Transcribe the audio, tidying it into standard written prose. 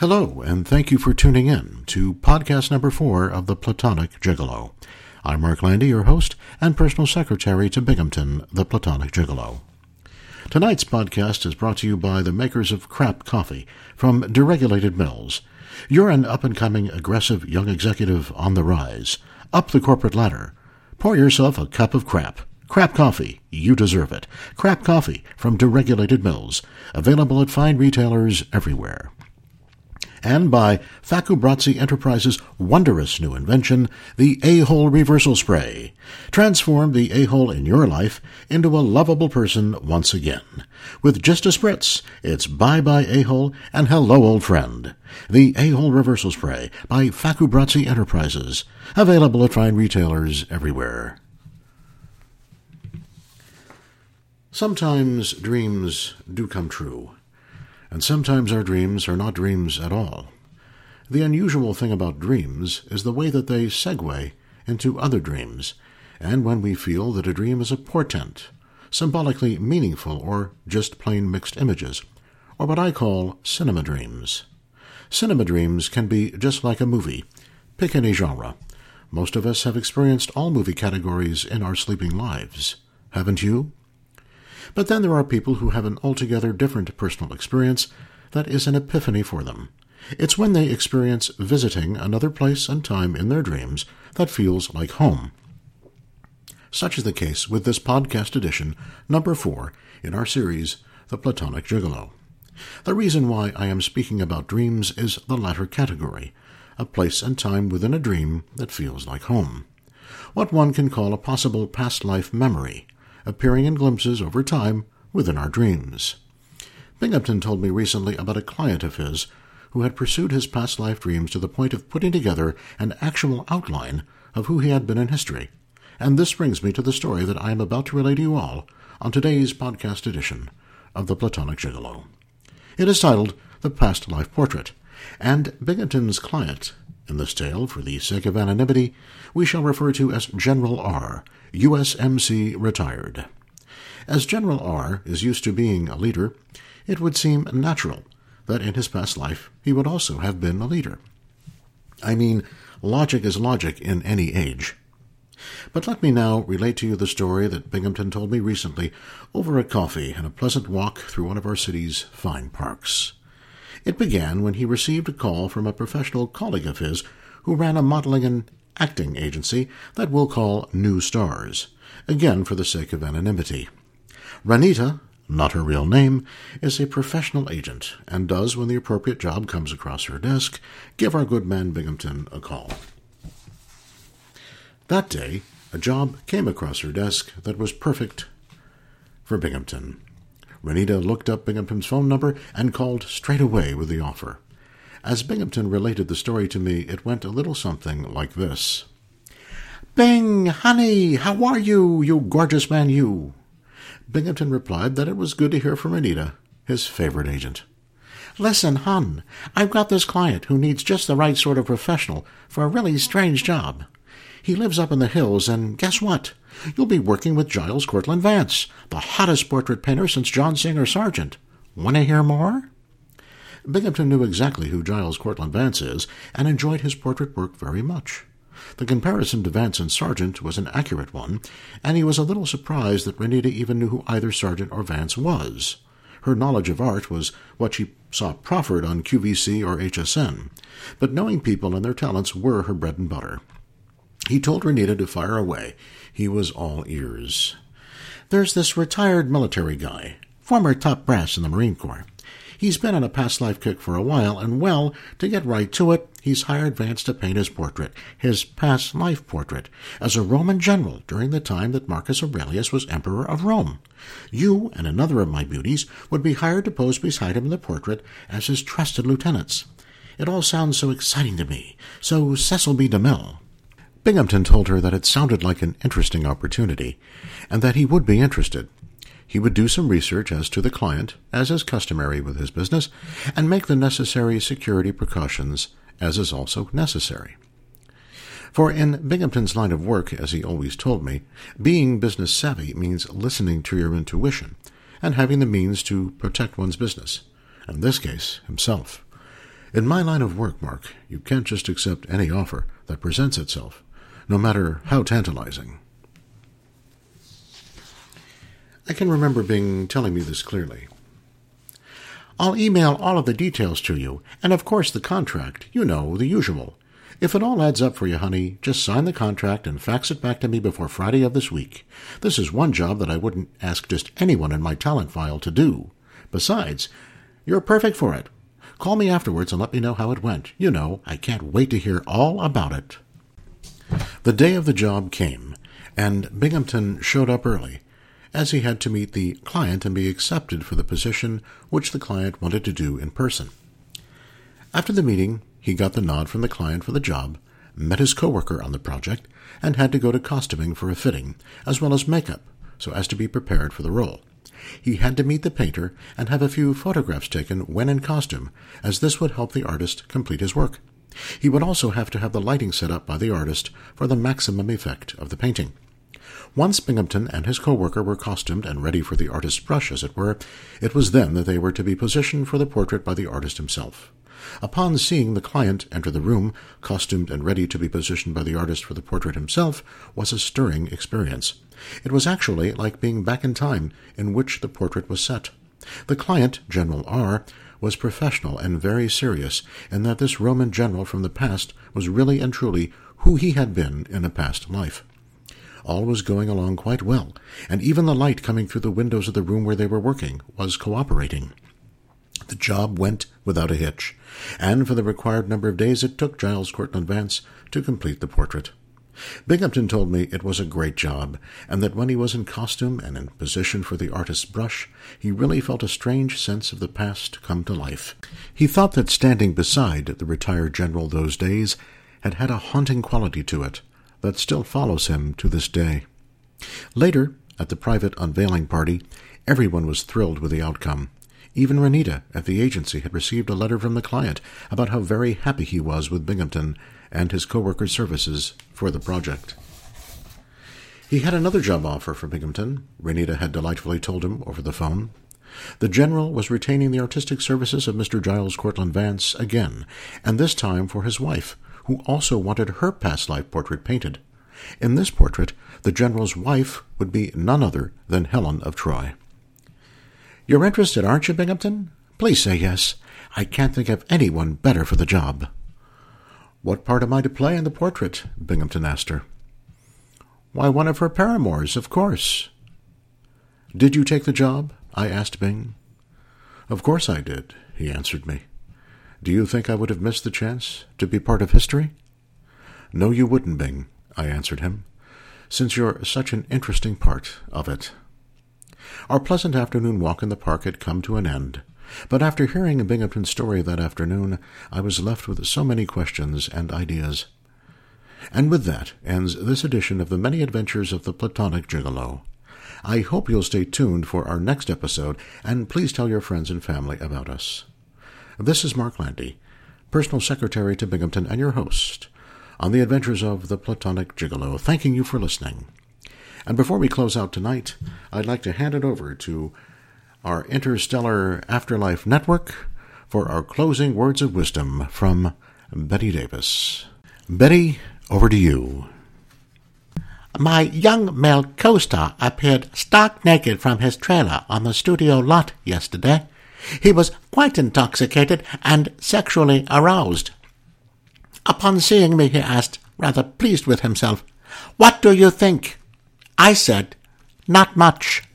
Hello, and thank you for tuning in to podcast number 4 of the Platonic Gigolo. I'm Mark Landy, your host and personal secretary to Binghamton, the Platonic Gigolo. Tonight's podcast is brought to you by the makers of Crap Coffee from Deregulated Mills. You're an up-and-coming, aggressive young executive on the rise. Up the corporate ladder. Pour yourself a cup of crap. Crap Coffee. You deserve it. Crap Coffee from Deregulated Mills. Available at fine retailers everywhere. And by Fakubratzi Enterprises' wondrous new invention, the A-Hole Reversal Spray. Transform the A-Hole in your life into a lovable person once again. With just a spritz, it's bye-bye A-Hole and hello, old friend. The A-Hole Reversal Spray by Fakubratzi Enterprises. Available at fine retailers everywhere. Sometimes dreams do come true. And sometimes our dreams are not dreams at all. The unusual thing about dreams is the way that they segue into other dreams, and when we feel that a dream is a portent, symbolically meaningful or just plain mixed images, or what I call cinema dreams. Cinema dreams can be just like a movie. Pick any genre. Most of us have experienced all movie categories in our sleeping lives. Haven't you? But then there are people who have an altogether different personal experience that is an epiphany for them. It's when they experience visiting another place and time in their dreams that feels like home. Such is the case with this podcast edition, number 4, in our series, The Platonic Gigolo. The reason why I am speaking about dreams is the latter category, a place and time within a dream that feels like home. What one can call a possible past life memory, appearing in glimpses over time within our dreams. Binghamton told me recently about a client of his who had pursued his past life dreams to the point of putting together an actual outline of who he had been in history. And this brings me to the story that I am about to relay to you all on today's podcast edition of The Platonic Gigolo. It is titled The Past Life Portrait, and Binghamton's client, in this tale, for the sake of anonymity, we shall refer to as General R., USMC retired. As General R. is used to being a leader, it would seem natural that in his past life he would also have been a leader. I mean, logic is logic in any age. But let me now relate to you the story that Binghamton told me recently over a coffee and a pleasant walk through one of our city's fine parks. It began when he received a call from a professional colleague of his who ran a modeling and acting agency that we'll call New Stars, again for the sake of anonymity. Renita, not her real name, is a professional agent and does, when the appropriate job comes across her desk, give our good man Binghamton a call. That day, a job came across her desk that was perfect for Binghamton. Renita looked up Binghamton's phone number and called straight away with the offer. As Binghamton related the story to me, it went a little something like this. "Bing, honey, how are you, you gorgeous man, you?" Binghamton replied that it was good to hear from Renita, his favorite agent. "Listen, hon, I've got this client who needs just the right sort of professional for a really strange job. He lives up in the hills, and guess what? You'll be working with Giles Cortland Vance, the hottest portrait painter since John Singer Sargent. Want to hear more?" Binghamton knew exactly who Giles Cortland Vance is and enjoyed his portrait work very much. The comparison to Vance and Sargent was an accurate one, and he was a little surprised that Renita even knew who either Sargent or Vance was. Her knowledge of art was what she saw proffered on QVC or HSN, but knowing people and their talents were her bread and butter. He told Renita to fire away. He was all ears. "There's this retired military guy, former top brass in the Marine Corps. He's been on a past life kick for a while, and, well, to get right to it, he's hired Vance to paint his portrait, his past life portrait, as a Roman general during the time that Marcus Aurelius was emperor of Rome. You and another of my beauties would be hired to pose beside him in the portrait as his trusted lieutenants. It all sounds so exciting to me, so Cecil B. DeMille." Binghamton told her that it sounded like an interesting opportunity, and that he would be interested. He would do some research as to the client, as is customary with his business, and make the necessary security precautions, as is also necessary. For in Binghamton's line of work, as he always told me, being business savvy means listening to your intuition, and having the means to protect one's business, in this case, himself. In my line of work, Mark, you can't just accept any offer that presents itself, no matter how tantalizing. I can remember Bing telling me this clearly. I'll email all of the details to you, and of course the contract, you know, the usual. If it all adds up for you, honey, just sign the contract and fax it back to me before Friday of this week. This is one job that I wouldn't ask just anyone in my talent file to do. Besides, you're perfect for it. Call me afterwards and let me know how it went. You know, I can't wait to hear all about it. The day of the job came, and Binghamton showed up early, as he had to meet the client and be accepted for the position which the client wanted to do in person. After the meeting, he got the nod from the client for the job, met his coworker on the project, and had to go to costuming for a fitting, as well as makeup, so as to be prepared for the role. He had to meet the painter and have a few photographs taken when in costume, as this would help the artist complete his work. He would also have to have the lighting set up by the artist for the maximum effect of the painting. Once Binghamton and his co-worker were costumed and ready for the artist's brush, as it were, it was then that they were to be positioned for the portrait by the artist himself. Upon seeing the client enter the room, costumed and ready to be positioned by the artist for the portrait himself, was a stirring experience. It was actually like being back in time in which the portrait was set. The client, General R., was professional and very serious, in that this Roman general from the past was really and truly who he had been in a past life. All was going along quite well, and even the light coming through the windows of the room where they were working was cooperating. The job went without a hitch, and for the required number of days it took Giles Cortland Vance to complete the portrait. Binghamton told me it was a great job, and that when he was in costume and in position for the artist's brush, he really felt a strange sense of the past come to life. He thought that standing beside the retired general those days had had a haunting quality to it that still follows him to this day. Later, at the private unveiling party, everyone was thrilled with the outcome. Even Renita at the agency had received a letter from the client about how very happy he was with Binghamton and his co-worker's services for the project. He had another job offer for Binghamton, Renita had delightfully told him over the phone. The general was retaining the artistic services of Mr. Giles Cortland Vance again, and this time for his wife, who also wanted her past life portrait painted. In this portrait, the general's wife would be none other than Helen of Troy. You're interested, aren't you, Binghamton? Please say yes. I can't think of anyone better for the job. What part am I to play in the portrait? Binghamton asked her. Why, one of her paramours, of course. Did you take the job? I asked Bing. Of course I did, he answered me. Do you think I would have missed the chance to be part of history? No, you wouldn't, Bing, I answered him, since you're such an interesting part of it. Our pleasant afternoon walk in the park had come to an end, but after hearing Binghamton's story that afternoon, I was left with so many questions and ideas. And with that ends this edition of the Many Adventures of the Platonic Gigolo. I hope you'll stay tuned for our next episode, and please tell your friends and family about us. This is Mark Landy, personal secretary to Binghamton and your host, on the Adventures of the Platonic Gigolo, thanking you for listening. And before we close out tonight, I'd like to hand it over to our Interstellar Afterlife Network for our closing words of wisdom from Betty Davis. Betty, over to you. My young male co-star appeared stark naked from his trailer on the studio lot yesterday. He was quite intoxicated and sexually aroused. Upon seeing me, he asked, rather pleased with himself, "What do you think?" I said, "Not much."